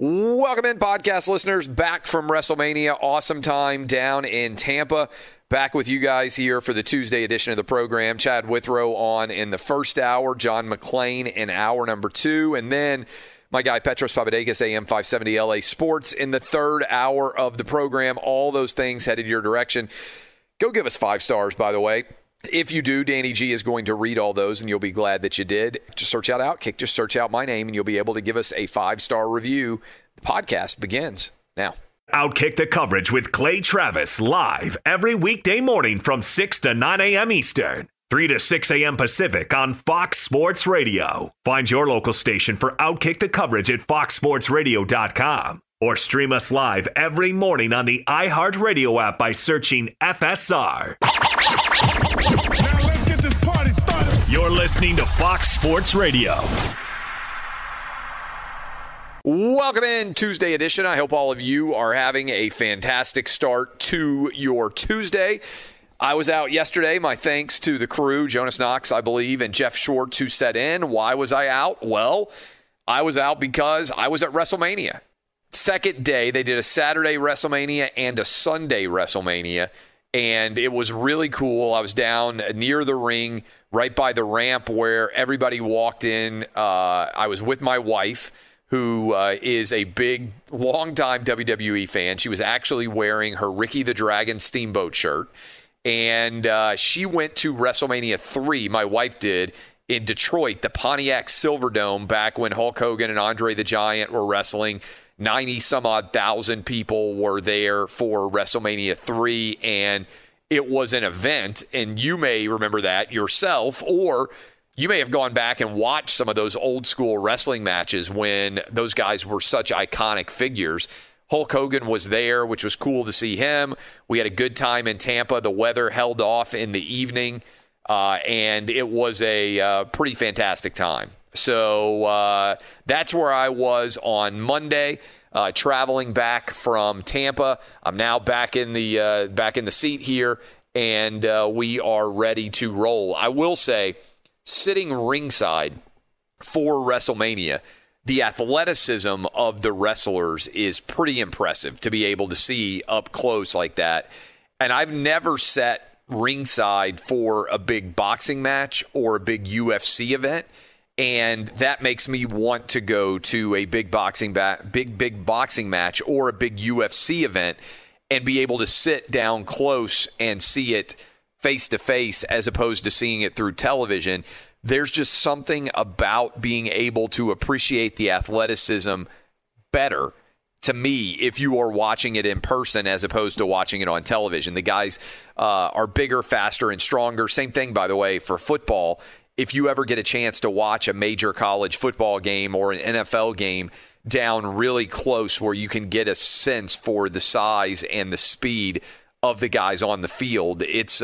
Welcome in, podcast listeners, back from WrestleMania. Awesome time down in Tampa. Back with you guys here for the Tuesday edition of the program. Chad Withrow on in the first hour, John McClain in hour number two, and then my guy Petros Papadakis, AM 570 LA Sports in the third hour of the program. All those things headed your direction. Go give us 5 stars, by the way. If you do, Danny G is going to read all those, and you'll be glad that you did. Just search out Outkick. Just search out my name, and you'll be able to give us a 5-star review. The podcast begins now. Outkick the coverage with Clay Travis live every weekday morning from 6 to 9 a.m. Eastern, 3 to 6 a.m. Pacific on Fox Sports Radio. Find your local station for Outkick the coverage at foxsportsradio.com or stream us live every morning on the iHeartRadio app by searching FSR. Now let's get this party started. You're listening to Fox Sports Radio. Welcome in, Tuesday edition. I hope all of you are having a fantastic start to your Tuesday. I was out yesterday. My thanks to the crew, Jonas Knox, I believe, and Jeff Schwartz, who set in. Why was I out? Well, I was out because I was at WrestleMania. Second day, they did a Saturday WrestleMania and a Sunday WrestleMania. And it was really cool. I was down near the ring, right by the ramp where everybody walked in. I was with my wife, who is a big, longtime WWE fan. She was actually wearing her Ricky the Dragon Steamboat shirt. And she went to WrestleMania 3, my wife did, in Detroit, the Pontiac Silverdome, back when Hulk Hogan and Andre the Giant were wrestling. 90-some-odd thousand people were there for WrestleMania 3, and it was an event, and you may remember that yourself, or you may have gone back and watched some of those old-school wrestling matches when those guys were such iconic figures. Hulk Hogan was there, which was cool to see him. We had a good time in Tampa. The weather held off in the evening, and it was a pretty fantastic time. So that's where I was on Monday, traveling back from Tampa. I'm now back in the seat here, and we are ready to roll. I will say, sitting ringside for WrestleMania, the athleticism of the wrestlers is pretty impressive to be able to see up close like that. And I've never sat ringside for a big boxing match or a big UFC event. And that makes me want to go to a big boxing match or a big UFC event and be able to sit down close and see it face-to-face as opposed to seeing it through television. There's just something about being able to appreciate the athleticism better to me if you are watching it in person as opposed to watching it on television. The guys are bigger, faster, and stronger. Same thing, by the way, for football. If you ever get a chance to watch a major college football game or an NFL game, down really close where you can get a sense for the size and the speed of the guys on the field. It's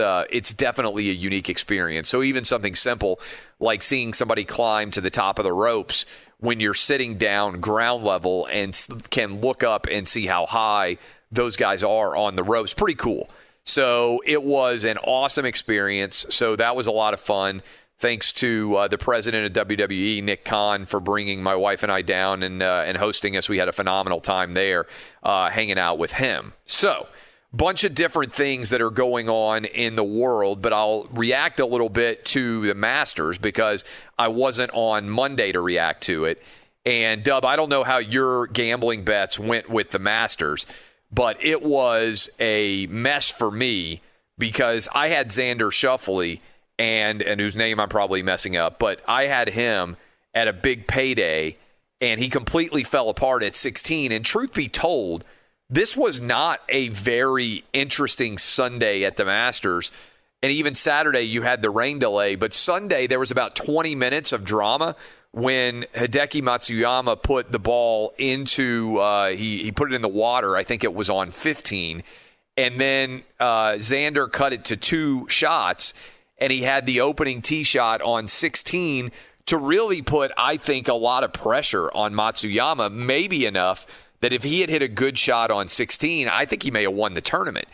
definitely a unique experience. So even something simple like seeing somebody climb to the top of the ropes when you're sitting down ground level and can look up and see how high those guys are on the ropes, pretty cool. So it was an awesome experience. So that was a lot of fun. Thanks to the president of WWE, Nick Khan, for bringing my wife and I down and hosting us. We had a phenomenal time there hanging out with him. So bunch of different things that are going on in the world, but I'll react a little bit to the Masters because I wasn't on Monday to react to it. And, Dub, I don't know how your gambling bets went with the Masters, but it was a mess for me because I had Xander Schauffele and whose name I'm probably messing up, but I had him at a big payday, and he completely fell apart at 16. And truth be told, this was not a very interesting Sunday at the Masters. And even Saturday, you had the rain delay. But Sunday, there was about 20 minutes of drama when Hideki Matsuyama put the ball into he put it in the water. I think it was on 15. And then Xander cut it to two shots, and he had the opening tee shot on 16 to really put, I think, a lot of pressure on Matsuyama, maybe enough that if he had hit a good shot on 16, I think he may have won the tournament.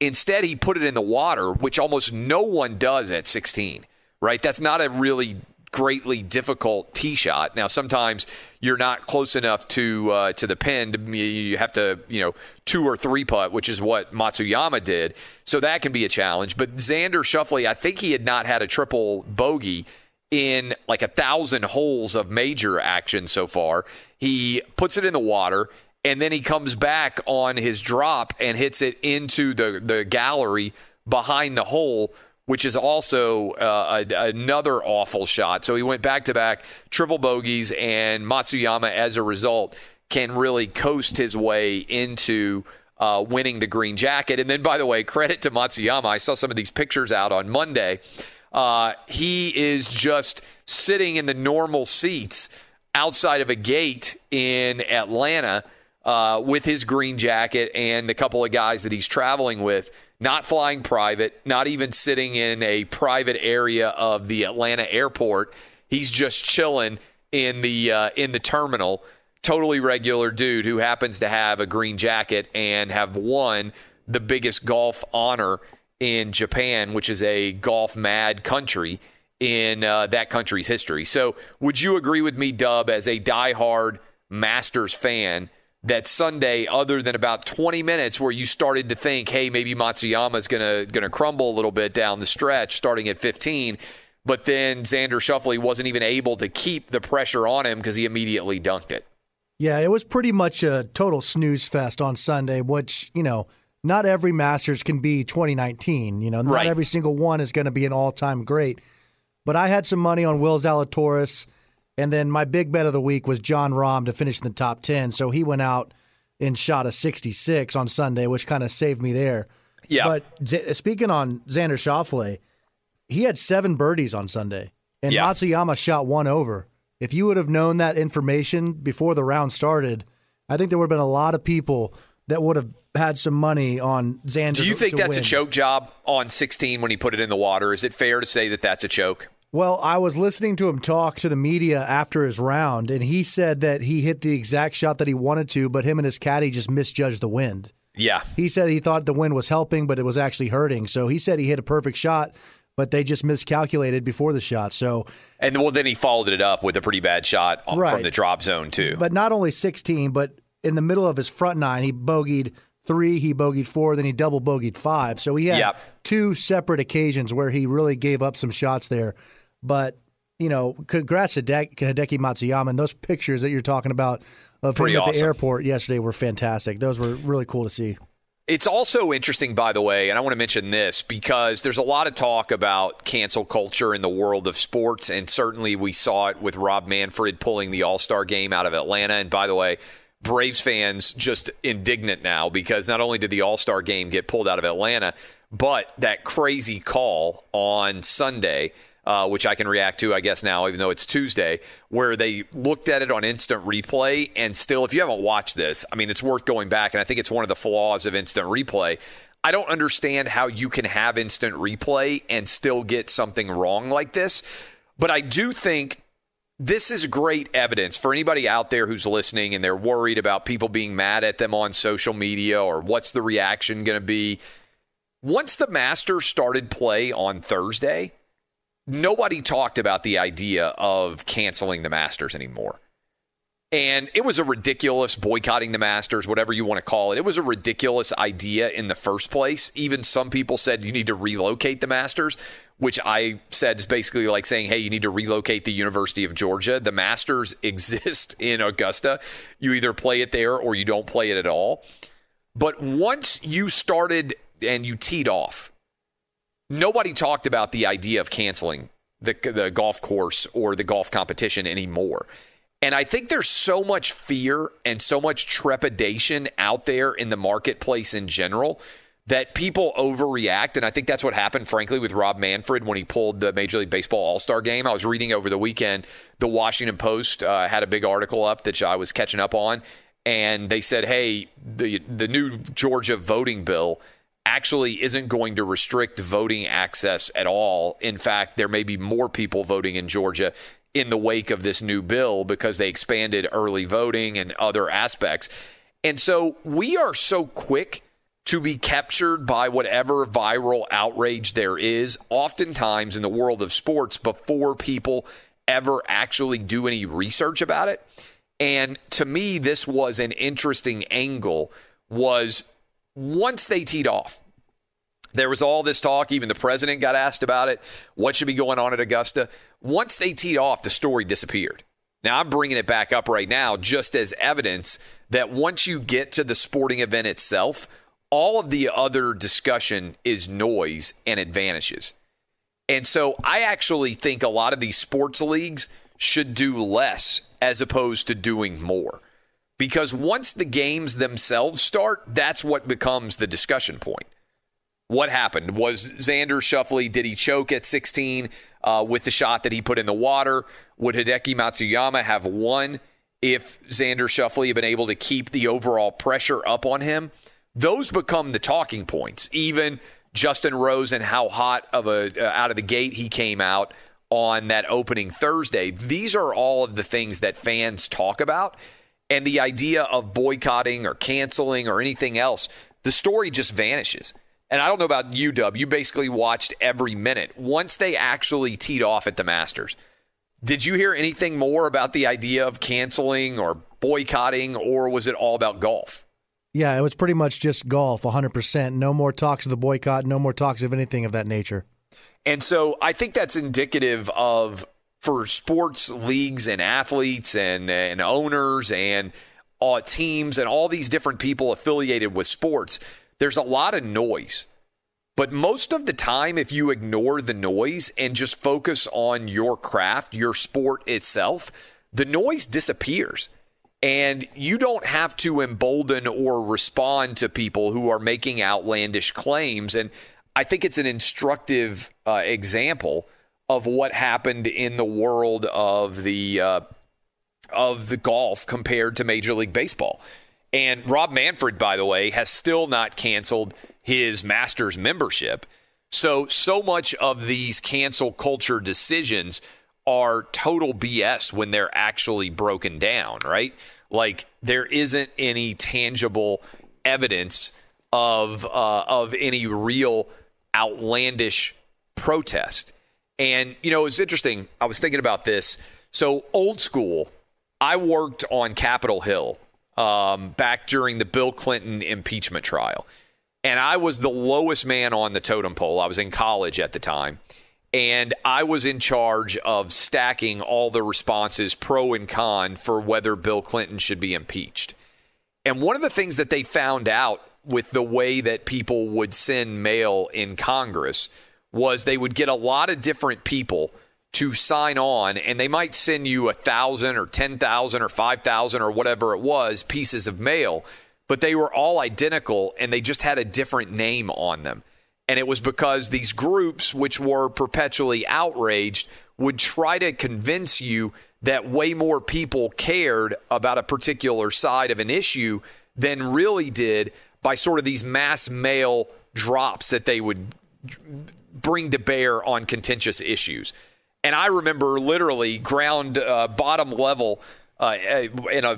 Instead, he put it in the water, which almost no one does at 16, right? That's not a really greatly difficult tee shot. Now, sometimes you're not close enough to the pin. You have to, two or three putt, which is what Matsuyama did. So that can be a challenge. But Xander Schauffele, I think he had not had a triple bogey in like 1,000 holes of major action so far. He puts it in the water, and then he comes back on his drop and hits it into the gallery behind the hole, which is also another awful shot. So he went back-to-back triple bogeys, and Matsuyama, as a result, can really coast his way into winning the green jacket. And then, by the way, credit to Matsuyama. I saw some of these pictures out on Monday. He is just sitting in the normal seats outside of a gate in Atlanta with his green jacket and the couple of guys that he's traveling with, not flying private, not even sitting in a private area of the Atlanta airport. He's just chilling in the terminal, totally regular dude who happens to have a green jacket and have won the biggest golf honor in Japan, which is a golf-mad country in that country's history. So would you agree with me, Dub, as a diehard Masters fan, that Sunday, other than about 20 minutes where you started to think, hey, maybe Matsuyama's gonna crumble a little bit down the stretch starting at 15, but then Xander Schauffele wasn't even able to keep the pressure on him because he immediately dunked it? Yeah, it was pretty much a total snooze fest on Sunday, which, not every Masters can be 2019. Not right. Every single one is going to be an all-time great. But I had some money on Will Zalatoris, and then my big bet of the week was Jon Rahm to finish in the top 10. So he went out and shot a 66 on Sunday, which kind of saved me there. Yeah. But speaking on Xander Schauffele, he had 7 birdies on Sunday, and Matsuyama shot 1 over. If you would have known that information before the round started, I think there would have been a lot of people that would have had some money on Xander. Do you think that's a choke job on 16 when he put it in the water? Is it fair to say that that's a choke? Well, I was listening to him talk to the media after his round, and he said that he hit the exact shot that he wanted to, but him and his caddy just misjudged the wind. Yeah. He said he thought the wind was helping, but it was actually hurting. So he said he hit a perfect shot, but they just miscalculated before the shot. Then he followed it up with a pretty bad shot from the drop zone, too. But not only 16, but in the middle of his front nine, he bogeyed 3, he bogeyed 4, then he double bogeyed 5. So he had 2 separate occasions where he really gave up some shots there. But, congrats to Hideki Matsuyama. And those pictures that you're talking about of him at the airport yesterday were fantastic. Those were really cool to see. It's also interesting, by the way, and I want to mention this, because there's a lot of talk about cancel culture in the world of sports, and certainly we saw it with Rob Manfred pulling the All-Star Game out of Atlanta. And by the way, Braves fans just indignant now because not only did the All-Star Game get pulled out of Atlanta, but that crazy call on Sunday which I can react to, I guess, now, even though it's Tuesday, where they looked at it on instant replay. And still, if you haven't watched this, I mean, it's worth going back. And I think it's one of the flaws of instant replay. I don't understand how you can have instant replay and still get something wrong like this. But I do think this is great evidence for anybody out there who's listening and they're worried about people being mad at them on social media or what's the reaction going to be. Once the Masters started play on Thursday, nobody talked about the idea of canceling the Masters anymore. And it was a ridiculous boycotting the Masters, whatever you want to call it. It was a ridiculous idea in the first place. Even some people said you need to relocate the Masters, which I said is basically like saying, hey, you need to relocate the University of Georgia. The Masters exist in Augusta. You either play it there or you don't play it at all. But once you started and you teed off, nobody talked about the idea of canceling the golf course or the golf competition anymore. And I think there's so much fear and so much trepidation out there in the marketplace in general that people overreact. And I think that's what happened, frankly, with Rob Manfred when he pulled the Major League Baseball All-Star Game. I was reading over the weekend, the Washington Post had a big article up that I was catching up on. And they said, hey, the new Georgia voting bill actually isn't going to restrict voting access at all. In fact, there may be more people voting in Georgia in the wake of this new bill because they expanded early voting and other aspects. And so we are so quick to be captured by whatever viral outrage there is, oftentimes in the world of sports, before people ever actually do any research about it. And to me, this was an interesting angle. Was once they teed off, there was all this talk. Even the president got asked about it. What should be going on at Augusta? Once they teed off, the story disappeared. Now, I'm bringing it back up right now just as evidence that once you get to the sporting event itself, all of the other discussion is noise and it vanishes. And so I actually think a lot of these sports leagues should do less as opposed to doing more. Because once the games themselves start, that's what becomes the discussion point. What happened? Was Xander Schauffele, did he choke at 16 with the shot that he put in the water? Would Hideki Matsuyama have won if Xander Schauffele had been able to keep the overall pressure up on him? Those become the talking points. Even Justin Rose and how hot of out of the gate he came out on that opening Thursday. These are all of the things that fans talk about. And the idea of boycotting or canceling or anything else, the story just vanishes. And I don't know about you, Dub. You basically watched every minute. Once they actually teed off at the Masters, did you hear anything more about the idea of canceling or boycotting, or was it all about golf? Yeah, it was pretty much just golf, 100%. No more talks of the boycott, no more talks of anything of that nature. And so I think that's indicative of, for sports leagues and athletes and owners and teams and all these different people affiliated with sports, there's a lot of noise. But most of the time, if you ignore the noise and just focus on your craft, your sport itself, the noise disappears. And you don't have to embolden or respond to people who are making outlandish claims. And I think it's an instructive example of what happened in the world of the golf compared to Major League Baseball. And Rob Manfred, by the way, has still not canceled his Masters membership. So much of these cancel culture decisions are total BS when they're actually broken down, right? Like, there isn't any tangible evidence of any real outlandish protest. And, you know, it's interesting. I was thinking about this. So old school, I worked on Capitol Hill back during the Bill Clinton impeachment trial. And I was the lowest man on the totem pole. I was in college at the time. And I was in charge of stacking all the responses, pro and con, for whether Bill Clinton should be impeached. And one of the things that they found out with the way that people would send mail in Congress was they would get a lot of different people to sign on, and they might send you 1,000 or 10,000 or 5,000 or whatever it was, pieces of mail, but they were all identical and they just had a different name on them. And it was because these groups, which were perpetually outraged, would try to convince you that way more people cared about a particular side of an issue than really did by sort of these mass mail drops that they would bring to bear on contentious issues. And I remember literally ground bottom level in a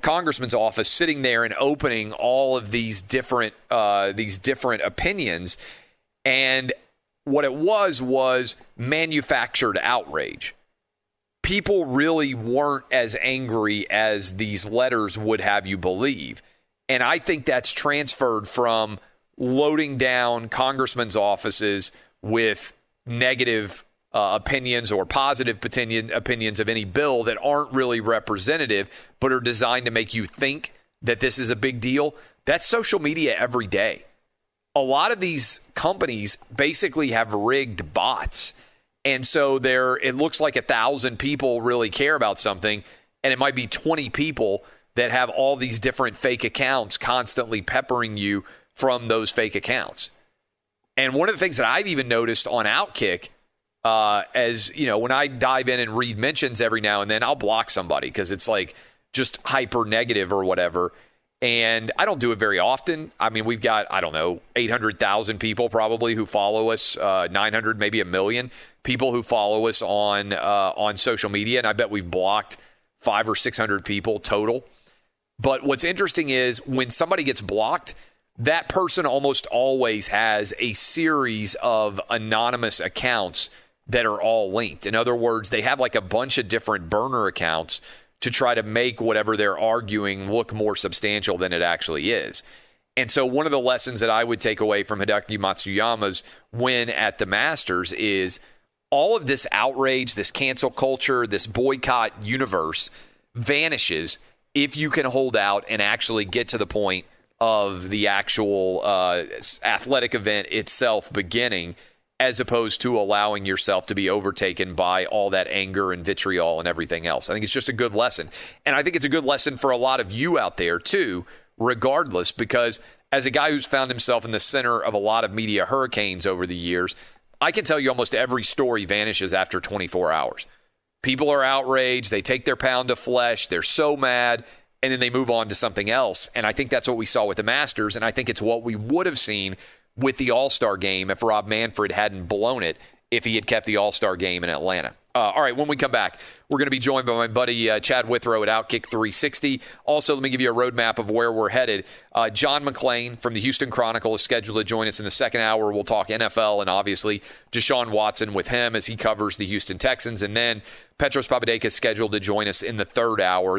congressman's office sitting there and opening all of these different opinions. And what it was manufactured outrage. People really weren't as angry as these letters would have you believe. And I think that's transferred from loading down congressmen's offices with negative opinions or positive opinions of any bill that aren't really representative, but are designed to make you think that this is a big deal. That's social media every day. A lot of these companies basically have rigged bots. And so it looks like 1,000 people really care about something, and it might be 20 people that have all these different fake accounts constantly peppering you from those fake accounts. And one of the things that I've even noticed on Outkick, as you know, when I dive in and read mentions every now and then, I'll block somebody because it's like just hyper negative or whatever. And I don't do it very often. I mean, we've got, 800,000 people probably who follow us, 900, maybe 1 million people who follow us on social media. And I bet we've blocked 500 or 600 people total. But what's interesting is when somebody gets blocked, that person almost always has a series of anonymous accounts that are all linked. In other words, they have like a bunch of different burner accounts to try to make whatever they're arguing look more substantial than it actually is. And so one of the lessons that I would take away from Hideki Matsuyama's win at the Masters is all of this outrage, this cancel culture, this boycott universe vanishes if you can hold out and actually get to the point of the actual athletic event itself beginning, as opposed to allowing yourself to be overtaken by all that anger and vitriol and everything else. I think it's just a good lesson. And I think it's a good lesson for a lot of you out there too, regardless, because as a guy who's found himself in the center of a lot of media hurricanes over the years, I can tell you almost every story vanishes after 24 hours. People are outraged. They take their pound of flesh. They're so mad. And then they move on to something else. And I think that's what we saw with the Masters. And I think it's what we would have seen with the All-Star Game if Rob Manfred hadn't blown it, if he had kept the All-Star Game in Atlanta. All right, when we come back, we're going to be joined by my buddy Chad Withrow at Outkick 360. Also, let me give you a roadmap of where we're headed. John McClain from the Houston Chronicle is scheduled to join us in the second hour. We'll talk NFL and obviously Deshaun Watson with him as he covers the Houston Texans. And then Petros Papadakis is scheduled to join us in the third hour.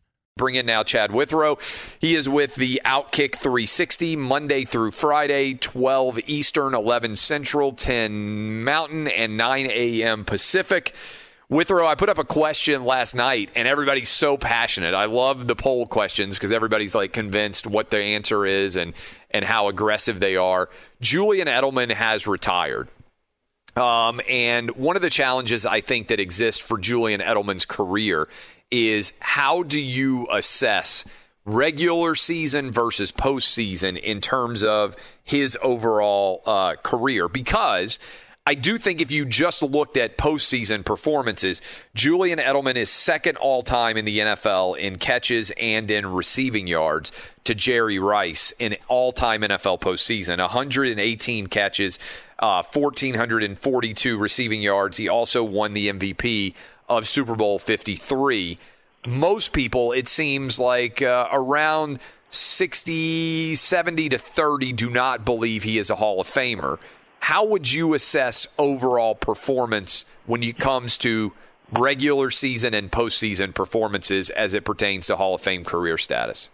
Bring in now Chad Withrow. He is with the Outkick 360 Monday through Friday, 12 Eastern, 11 Central, 10 Mountain, and 9 a.m. Pacific. Withrow, I put up a question last night, and everybody's so passionate. I love the poll questions because everybody's like convinced what their answer is and how aggressive they are. Julian Edelman has retired. And one of the challenges I think that exists for Julian Edelman's career is how do you assess regular season versus postseason in terms of his overall career? Because I do think if you just looked at postseason performances, Julian Edelman is second all-time in the NFL in catches and in receiving yards to Jerry Rice in all-time NFL postseason. 118 catches, 1,442 receiving yards. He also won the MVP of Super Bowl 53. Most people, it seems like around 60, 70 to 30 do not believe he is a Hall of Famer. How would you assess overall performance when it comes to regular season and postseason performances as it pertains to Hall of Fame career status?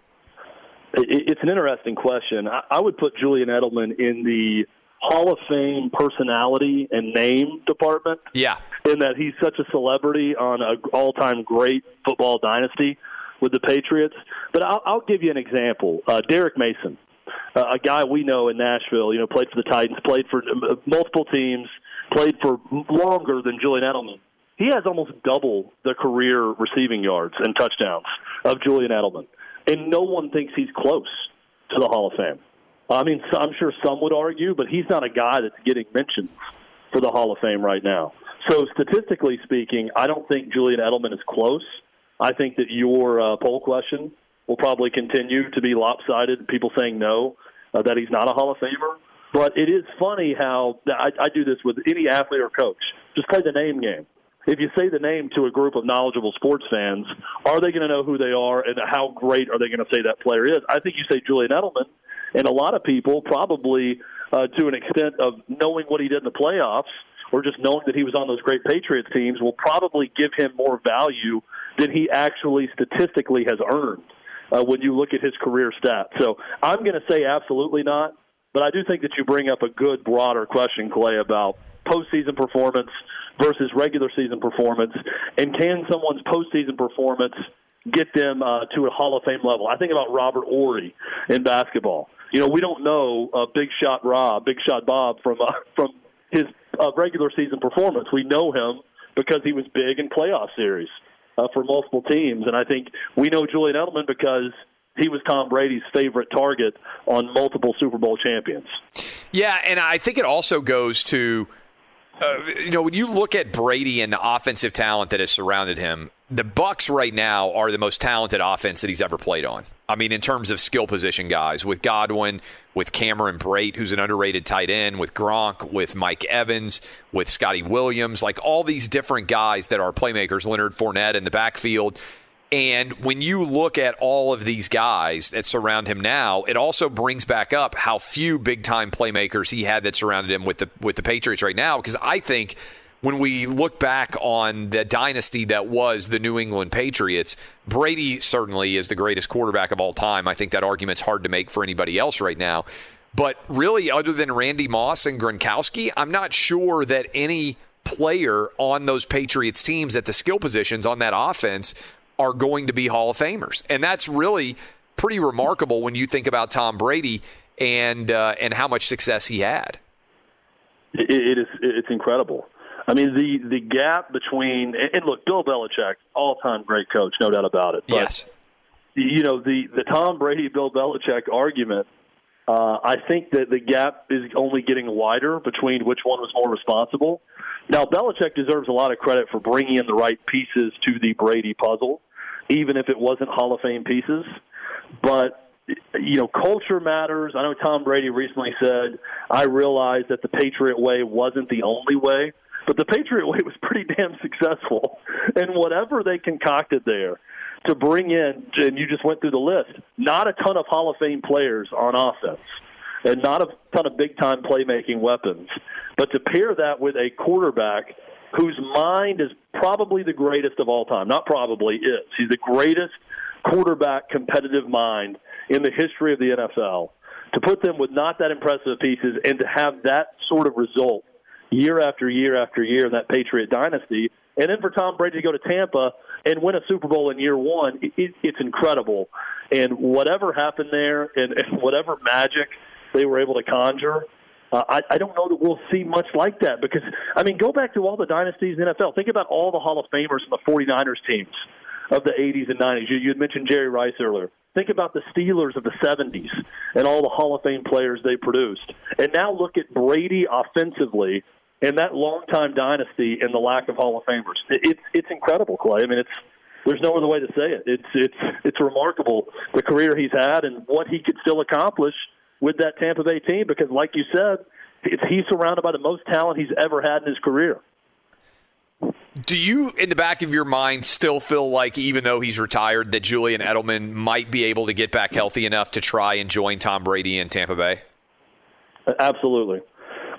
It's an interesting question. I would put Julian Edelman in the Hall of Fame personality and name department. Yeah. In that he's such a celebrity on an all-time great football dynasty with the Patriots. But I'll give you an example. Derek Mason, a guy we know in Nashville, you know, played for the Titans, played for multiple teams, played for longer than Julian Edelman. He has almost double the career receiving yards and touchdowns of Julian Edelman. And no one thinks he's close to the Hall of Fame. I mean, I'm sure some would argue, but he's not a guy that's getting mentioned for the Hall of Fame right now. So statistically speaking, I don't think Julian Edelman is close. I think that your poll question will probably continue to be lopsided, people saying no, that he's not a Hall of Famer. But it is funny how I do this with any athlete or coach. Just play the name game. If you say the name to a group of knowledgeable sports fans, are they going to know who they are and how great are they going to say that player is? I think you say Julian Edelman, and a lot of people probably to an extent of knowing what he did in the playoffs or just knowing that he was on those great Patriots teams will probably give him more value than he actually statistically has earned when you look at his career stats. So I'm going to say absolutely not. But I do think that you bring up a good broader question, Clay, about postseason performance versus regular season performance, and can someone's postseason performance get them to a Hall of Fame level? I think about Robert Ory in basketball. You know, we don't know Big Shot Rob, Big Shot Bob from his regular season performance. We know him because he was big in playoff series for multiple teams, and I think we know Julian Edelman because he was Tom Brady's favorite target on multiple Super Bowl champions. Yeah, and I think it also goes to, you know, when you look at Brady and the offensive talent that has surrounded him, the Bucs right now are the most talented offense that he's ever played on. I mean, in terms of skill position guys, with Godwin, with Cameron Brate, who's an underrated tight end, with Gronk, with Mike Evans, with Scotty Williams, like all these different guys that are playmakers, Leonard Fournette in the backfield. And when you look at all of these guys that surround him now, it also brings back up how few big-time playmakers he had that surrounded him with the Patriots right now, because I think when we look back on the dynasty that was the New England Patriots, Brady certainly is the greatest quarterback of all time. I think that argument's hard to make for anybody else right now. But really, other than Randy Moss and Gronkowski, I'm not sure that any player on those Patriots teams at the skill positions on that offense are going to be Hall of Famers. And that's really pretty remarkable when you think about Tom Brady and how much success he had. It's incredible. I mean, the gap between – and look, Bill Belichick, all-time great coach, no doubt about it. But, yes. You know, the Tom Brady-Bill Belichick argument, I think that the gap is only getting wider between which one was more responsible. Now, Belichick deserves a lot of credit for bringing in the right pieces to the Brady puzzle, even if it wasn't Hall of Fame pieces. But – you know, culture matters. I know Tom Brady recently said, I realized that the Patriot way wasn't the only way. But the Patriot way was pretty damn successful. And whatever they concocted there to bring in, and you just went through the list, not a ton of Hall of Fame players on offense and not a ton of big-time playmaking weapons. But to pair that with a quarterback whose mind is probably the greatest of all time. Not probably, is. He's the greatest quarterback competitive mind in the history of the NFL. To put them with not that impressive pieces and to have that sort of result year after year after year in that Patriot dynasty, and then for Tom Brady to go to Tampa and win a Super Bowl in year one, it's incredible. And whatever happened there and whatever magic they were able to conjure, I don't know that we'll see much like that because, I mean, go back to all the dynasties in the NFL. Think about all the Hall of Famers from the 49ers teams of the 80s and 90s. You had mentioned Jerry Rice earlier. Think about the Steelers of the 70s and all the Hall of Fame players they produced. And now look at Brady offensively and that long-time dynasty and the lack of Hall of Famers. It's incredible, Clay. I mean, there's no other way to say it. It's remarkable, the career he's had and what he could still accomplish with that Tampa Bay team because, like you said, he's surrounded by the most talent he's ever had in his career. Do you, in the back of your mind, still feel like, even though he's retired, that Julian Edelman might be able to get back healthy enough to try and join Tom Brady in Tampa Bay? Absolutely.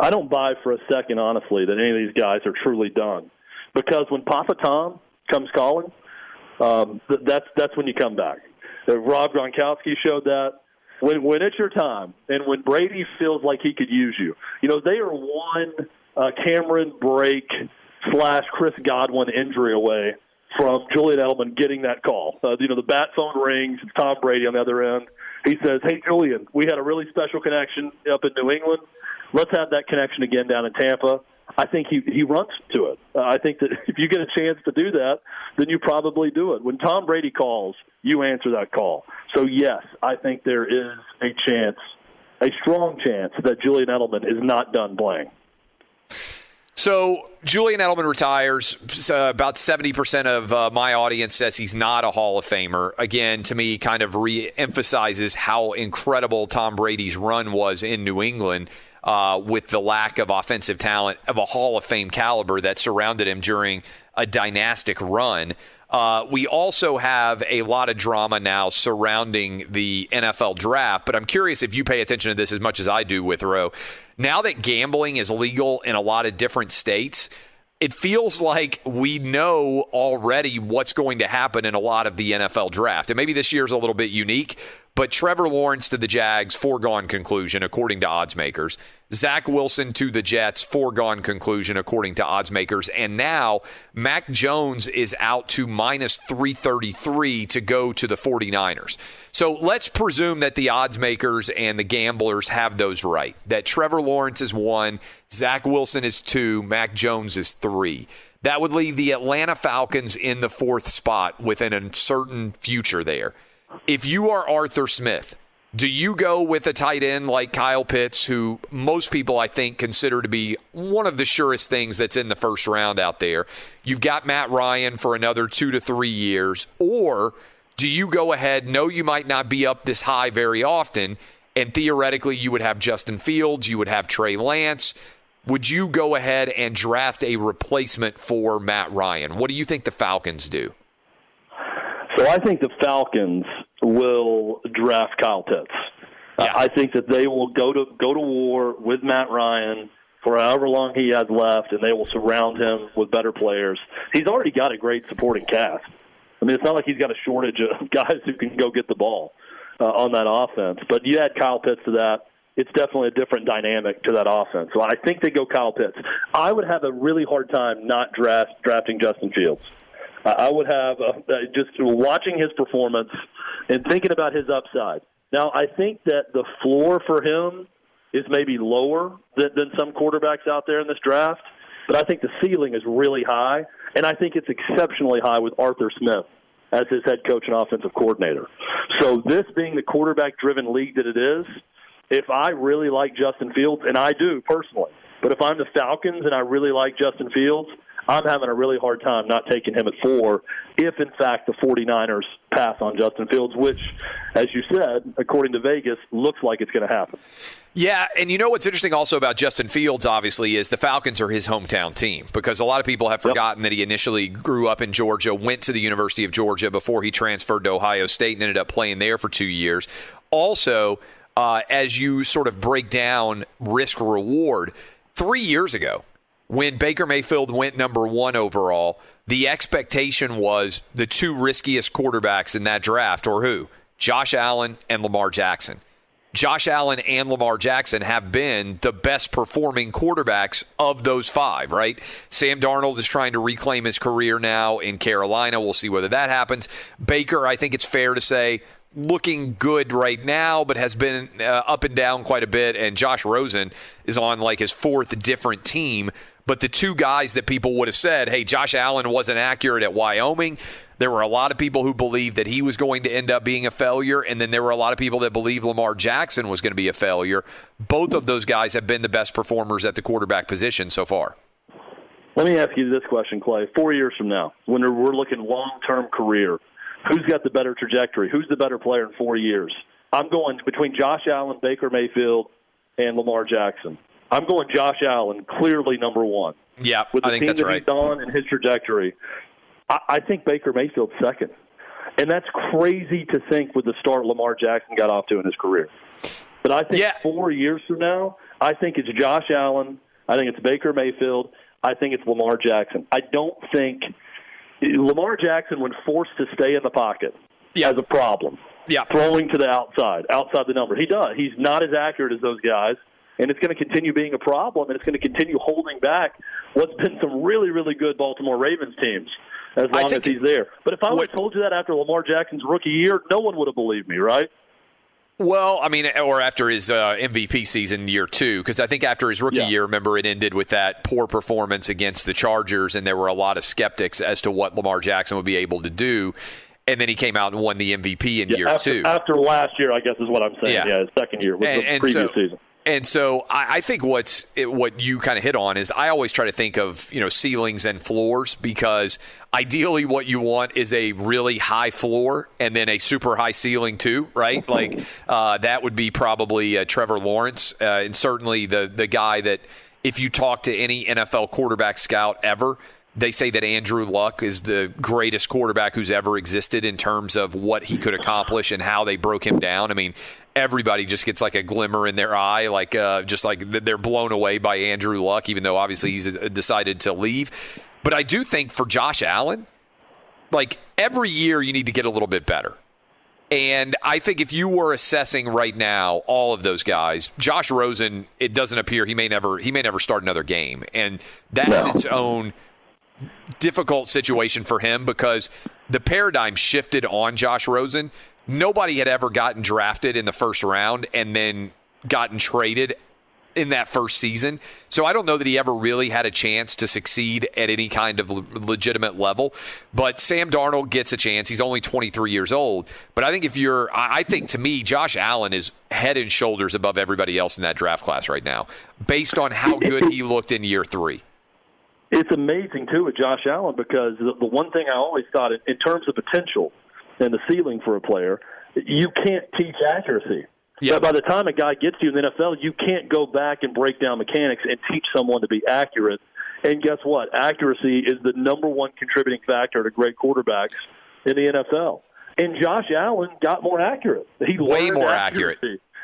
I don't buy for a second, honestly, that any of these guys are truly done. Because when Papa Tom comes calling, that's when you come back. Rob Gronkowski showed that. When it's your time, and when Brady feels like he could use you. You know, they are one Cameron Brake / Chris Godwin injury away from Julian Edelman getting that call. You know, the bat phone rings, it's Tom Brady on the other end. He says, hey, Julian, we had a really special connection up in New England. Let's have that connection again down in Tampa. I think he runs to it. I think that if you get a chance to do that, then you probably do it. When Tom Brady calls, you answer that call. So, yes, I think there is a chance, a strong chance, that Julian Edelman is not done playing. So Julian Edelman retires. About 70% of my audience says he's not a Hall of Famer. Again, to me, kind of reemphasizes how incredible Tom Brady's run was in New England with the lack of offensive talent of a Hall of Fame caliber that surrounded him during a dynastic run. We also have a lot of drama now surrounding the NFL draft, but I'm curious if you pay attention to this as much as I do, Withrow. Now that gambling is legal in a lot of different states, it feels like we know already what's going to happen in a lot of the NFL draft. And maybe this year's a little bit unique, but Trevor Lawrence to the Jags, foregone conclusion, according to oddsmakers. Zach Wilson to the Jets, foregone conclusion, according to oddsmakers. And now Mac Jones is out to -333 to go to the 49ers. So let's presume that the oddsmakers and the gamblers have those right, that Trevor Lawrence is 1, Zach Wilson is 2, Mac Jones is 3. That would leave the Atlanta Falcons in the 4th spot with an uncertain future there. If you are Arthur Smith, do you go with a tight end like Kyle Pitts, who most people, I think, consider to be one of the surest things that's in the first round out there? You've got Matt Ryan for another 2 to 3 years. Or do you go ahead, know you might not be up this high very often, and theoretically you would have Justin Fields, you would have Trey Lance. Would you go ahead and draft a replacement for Matt Ryan? What do you think the Falcons do? So I think the Falcons will draft Kyle Pitts. Yeah. I think that they will go to war with Matt Ryan for however long he has left, and they will surround him with better players. He's already got a great supporting cast. I mean, it's not like he's got a shortage of guys who can go get the ball on that offense. But you add Kyle Pitts to that, it's definitely a different dynamic to that offense. So I think they go Kyle Pitts. I would have a really hard time not drafting Justin Fields. I would have just watching his performance and thinking about his upside. Now, I think that the floor for him is maybe lower than some quarterbacks out there in this draft, but I think the ceiling is really high, and I think it's exceptionally high with Arthur Smith as his head coach and offensive coordinator. So this being the quarterback-driven league that it is, if I really like Justin Fields, and I do personally, but if I'm the Falcons and I really like Justin Fields, I'm having a really hard time not taking him at 4 if, in fact, the 49ers pass on Justin Fields, which, as you said, according to Vegas, looks like it's going to happen. Yeah, and you know what's interesting also about Justin Fields, obviously, is the Falcons are his hometown team because a lot of people have forgotten that he initially grew up in Georgia, went to the University of Georgia before he transferred to Ohio State and ended up playing there for 2 years. Also, as you sort of break down risk-reward, 3 years ago, when Baker Mayfield went number 1 overall, the expectation was the 2 riskiest quarterbacks in that draft are who? Josh Allen and Lamar Jackson. Josh Allen and Lamar Jackson have been the best performing quarterbacks of those 5, right? Sam Darnold is trying to reclaim his career now in Carolina. We'll see whether that happens. Baker, I think it's fair to say, looking good right now, but has been up and down quite a bit. And Josh Rosen is on like his 4th different team. But the 2 guys that people would have said, hey, Josh Allen wasn't accurate at Wyoming. There were a lot of people who believed that he was going to end up being a failure, and then there were a lot of people that believed Lamar Jackson was going to be a failure. Both of those guys have been the best performers at the quarterback position so far. Let me ask you this question, Clay. 4 years from now, when we're looking long-term career, who's got the better trajectory? Who's the better player in 4 years? I'm going between Josh Allen, Baker Mayfield, and Lamar Jackson. I'm going Josh Allen, clearly number 1. Yeah, I think that's right. With the team that he's on and his trajectory, I think Baker Mayfield's 2nd. And that's crazy to think with the start Lamar Jackson got off to in his career. But I think 4 years from now, I think it's Josh Allen. I think it's Baker Mayfield. I think it's Lamar Jackson. I don't think Lamar Jackson, when forced to stay in the pocket, has a problem. Yeah. Throwing to the outside the number. He does. He's not as accurate as those guys, and it's going to continue being a problem, and it's going to continue holding back what's been some really, really good Baltimore Ravens teams as long as he's there. But if I would have told you that after Lamar Jackson's rookie year, no one would have believed me, right? Well, I mean, or after his MVP season year 2, because I think after his rookie year, remember, it ended with that poor performance against the Chargers, and there were a lot of skeptics as to what Lamar Jackson would be able to do. And then he came out and won the MVP in year 2. After last year, I guess is what I'm saying. Yeah, his 2nd year was the previous season. And so I think what you kind of hit on is I always try to think of, you know, ceilings and floors, because ideally what you want is a really high floor and then a super high ceiling too, right? Like that would be probably Trevor Lawrence and certainly the guy that if you talk to any NFL quarterback scout ever, they say that Andrew Luck is the greatest quarterback who's ever existed in terms of what he could accomplish and how they broke him down. I mean, everybody just gets like a glimmer in their eye, like just like they're blown away by Andrew Luck, even though obviously he's decided to leave. But I do think for Josh Allen, like every year you need to get a little bit better. And I think if you were assessing right now all of those guys, Josh Rosen, it doesn't appear he may never start another game. And that is its own difficult situation for him because the paradigm shifted on Josh Rosen. Nobody had ever gotten drafted in the first round and then gotten traded in that first season. So I don't know that he ever really had a chance to succeed at any kind of legitimate level. But Sam Darnold gets a chance. He's only 23 years old. But I think to me, Josh Allen is head and shoulders above everybody else in that draft class right now, based on how good he looked in year three. It's amazing, too, with Josh Allen, because the one thing I always thought in terms of potential and the ceiling for a player, you can't teach accuracy. Yep. By the time a guy gets you in the NFL, you can't go back and break down mechanics and teach someone to be accurate. And guess what? Accuracy is the number one contributing factor to great quarterbacks in the NFL. And Josh Allen got more accurate. He way more accurate.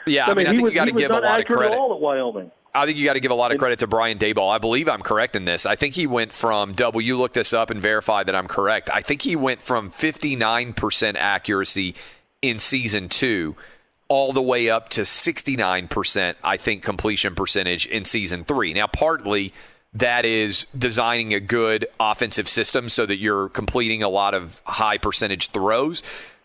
Yeah, I mean, I think you got to give a lot of credit. At all at Wyoming. I think you got to give a lot of credit to Brian Daboll. I believe I'm correct in this. I think he went from double. You look this up and verify that I'm correct. I think he went from 59% accuracy in season two all the way up to 69%, I think, completion percentage in season three. Now, partly that is designing a good offensive system so that you're completing a lot of high percentage throws.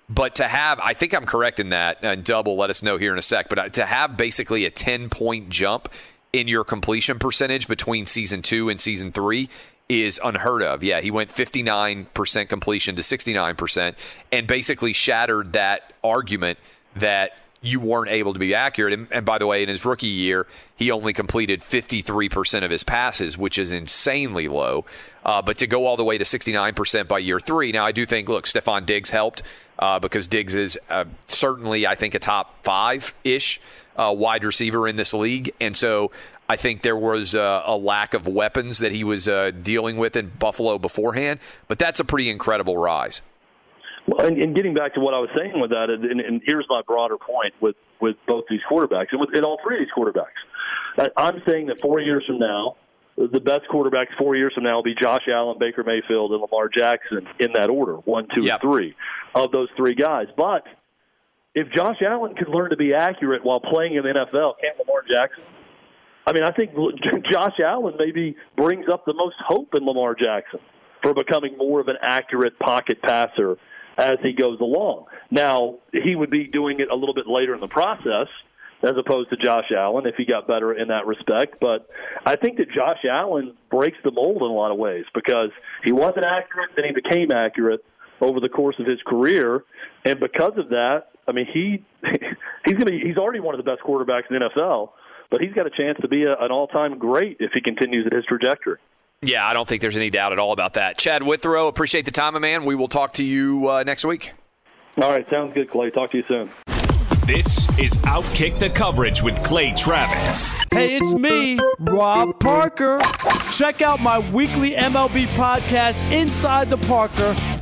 But to have, I think I'm correct in that, and Double let us know here in a sec, but to have basically a 10-point jump in your completion percentage between season two and season three is unheard of. Yeah, he went 59% completion to 69% and basically shattered that argument that you weren't able to be accurate. And by the way, in his rookie year, he only completed 53% of his passes, which is insanely low. But to go all the way to 69% by year three, now I do think, look, Stephon Diggs helped because Diggs is certainly, I think, a top five-ish wide receiver in this league. And so I think there was a lack of weapons that he was dealing with in Buffalo beforehand. But that's a pretty incredible rise. Well, and getting back to what I was saying with that, and here's my broader point with both these quarterbacks, and with all three of these quarterbacks. I'm saying that 4 years from now, the best quarterbacks 4 years from now will be Josh Allen, Baker Mayfield, and Lamar Jackson in that order, one, two, yep, and three of those three guys. But if Josh Allen could learn to be accurate while playing in the NFL, can't Lamar Jackson? I mean, I think Josh Allen maybe brings up the most hope in Lamar Jackson for becoming more of an accurate pocket passer as he goes along. Now, he would be doing it a little bit later in the process as opposed to Josh Allen if he got better in that respect. But I think that Josh Allen breaks the mold in a lot of ways because he wasn't accurate, then he became accurate over the course of his career. And because of that, I mean, he's already one of the best quarterbacks in the NFL, but he's got a chance to be an all-time great if he continues at his trajectory. Yeah, I don't think there's any doubt at all about that. Chad Withrow, appreciate the time, my man. We will talk to you next week. All right, sounds good, Clay. Talk to you soon. This is Outkick the Coverage with Clay Travis. Hey, it's me, Rob Parker. Check out my weekly MLB podcast, Inside the Parker,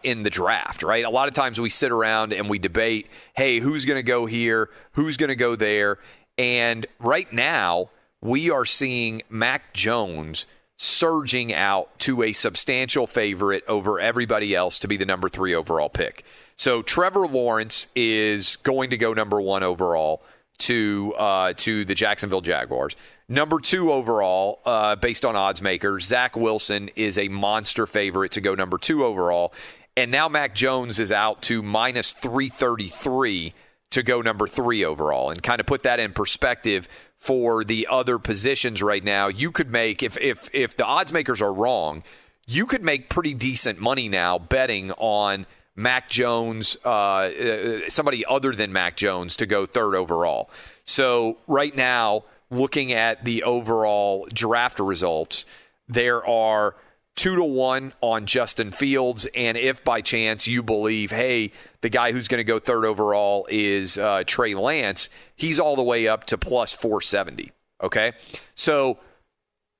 in the draft, right? A lot of times we sit around and we debate, hey, who's going to go here? Who's going to go there? And right now, we are seeing Mac Jones surging out to a substantial favorite over everybody else to be the number 3 overall pick. So Trevor Lawrence is going to go number 1 overall to the Jacksonville Jaguars. Number 2 overall, based on odds makers, Zach Wilson is a monster favorite to go number 2 overall. And now Mac Jones is out to minus 333 to go number 3 overall. And kind of put that in perspective for the other positions right now, you could make, if the odds makers are wrong, you could make pretty decent money now betting on Mac Jones, somebody other than Mac Jones to go 3rd overall. So right now, looking at the overall draft results, there are 2-1 on Justin Fields, and if by chance you believe, hey, the guy who's going to go 3rd overall is Trey Lance, he's all the way up to plus 470, okay? So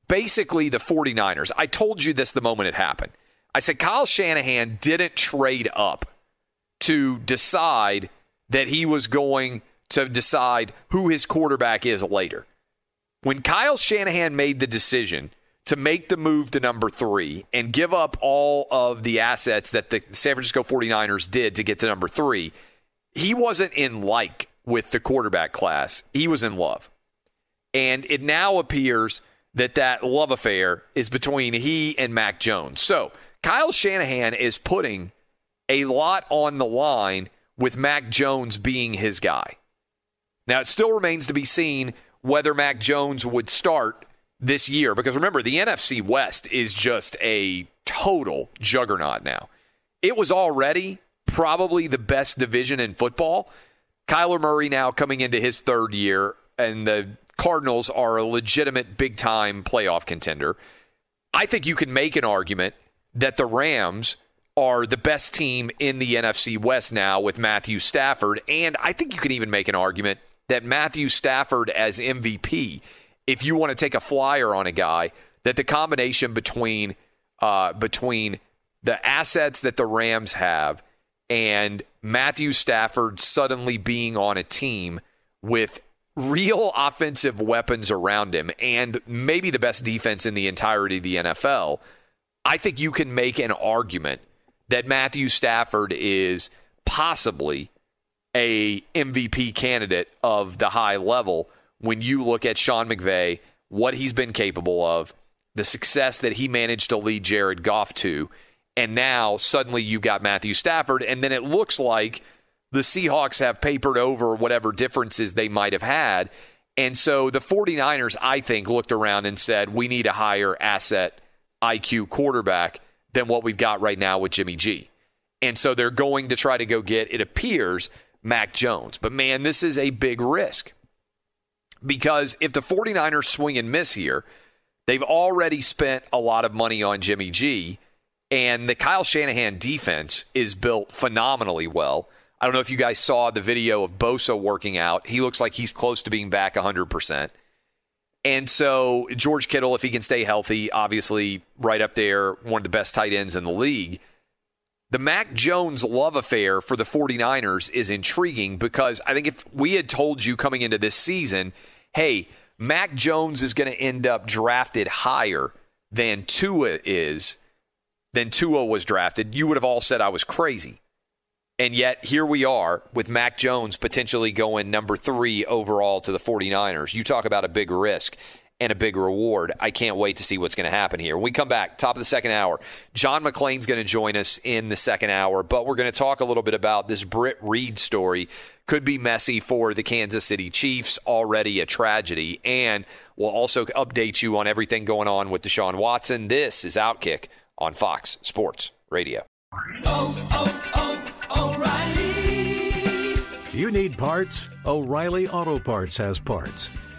basically the 49ers, I told you this the moment it happened. I said Kyle Shanahan didn't trade up to decide that he was going to decide who his quarterback is later. When Kyle Shanahan made the decision to make the move to number 3 and give up all of the assets that the San Francisco 49ers did to get to number 3, he wasn't in like with the quarterback class. He was in love. And it now appears that that love affair is between he and Mac Jones. So Kyle Shanahan is putting a lot on the line with Mac Jones being his guy. Now, it still remains to be seen whether Mac Jones would start this year, because remember, the NFC West is just a total juggernaut now. It was already probably the best division in football. Kyler Murray now coming into his third year, and the Cardinals are a legitimate big-time playoff contender. I think you can make an argument that the Rams are the best team in the NFC West now with Matthew Stafford, and I think you can even make an argument that Matthew Stafford as MVP, if you want to take a flyer on a guy, that the combination between the assets that the Rams have and Matthew Stafford suddenly being on a team with real offensive weapons around him and maybe the best defense in the entirety of the NFL, I think you can make an argument that Matthew Stafford is possibly a MVP candidate of the high level when you look at Sean McVay, what he's been capable of, the success that he managed to lead Jared Goff to, and now suddenly you've got Matthew Stafford, and then it looks like the Seahawks have papered over whatever differences they might have had. And so the 49ers, I think, looked around and said, we need a higher asset IQ quarterback than what we've got right now with Jimmy G. And so they're going to try to go get, it appears, Mac Jones. But man, this is a big risk. Because if the 49ers swing and miss here, they've already spent a lot of money on Jimmy G, and the Kyle Shanahan defense is built phenomenally well. I don't know if you guys saw the video of Bosa working out. He looks like he's close to being back 100%. And so George Kittle, if he can stay healthy, obviously right up there, one of the best tight ends in the league. The Mac Jones love affair for the 49ers is intriguing because I think if we had told you coming into this season, hey, Mac Jones is going to end up drafted higher than Tua was drafted, you would have all said I was crazy. And yet here we are with Mac Jones potentially going number 3 overall to the 49ers. You talk about a big risk and a big reward. I can't wait to see what's going to happen here. When we come back, top of the second hour, John McClain's going to join us in the second hour, but we're going to talk a little bit about this Britt Reed story. Could be messy for the Kansas City Chiefs, already a tragedy, and we'll also update you on everything going on with Deshaun Watson. This is Outkick on Fox Sports Radio. O'Reilly! You need parts? O'Reilly Auto Parts has parts.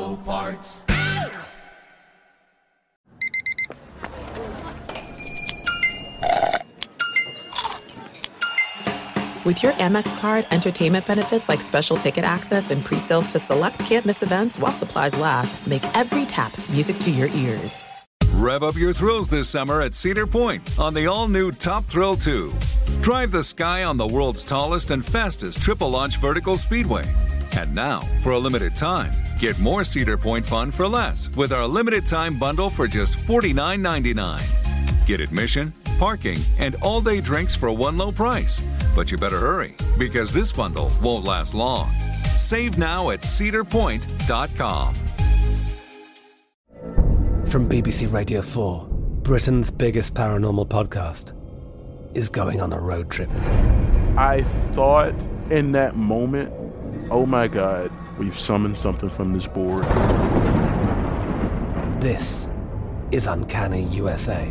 Auto Parts. With your Amex card, entertainment benefits like special ticket access and pre-sales to select can't-miss events while supplies last, make every tap music to your ears. Rev up your thrills this summer at Cedar Point on the all-new Top Thrill 2. Drive the sky on the world's tallest and fastest triple-launch vertical speedway. And now, for a limited time, get more Cedar Point fun for less with our limited-time bundle for just $49.99. Get admission, parking, and all-day drinks for one low price. But you better hurry, because this bundle won't last long. Save now at cedarpoint.com. From BBC Radio 4, Britain's biggest paranormal podcast is going on a road trip. I thought in that moment, oh my God, we've summoned something from this board. This is Uncanny USA.